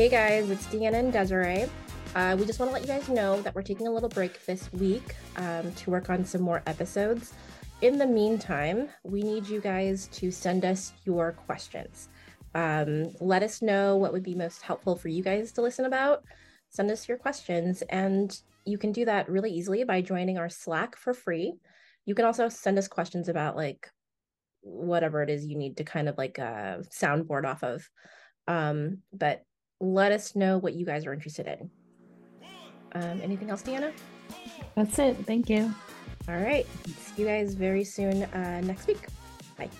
Hey guys, it's Deanna and Desiree. We just want to let you guys know that we're taking a little break this week to work on some more episodes. In the meantime, we need you guys to send us your questions. Let us know what would be most helpful for you guys to listen about. Send us your questions, and you can do that really easily by joining our Slack for free. You can also send us questions about like whatever it is you need to kind of like soundboard off of. But let us know what you guys are interested in. Anything else, Deanna? That's it. Thank you. All right. See you guys very soon next week. Bye.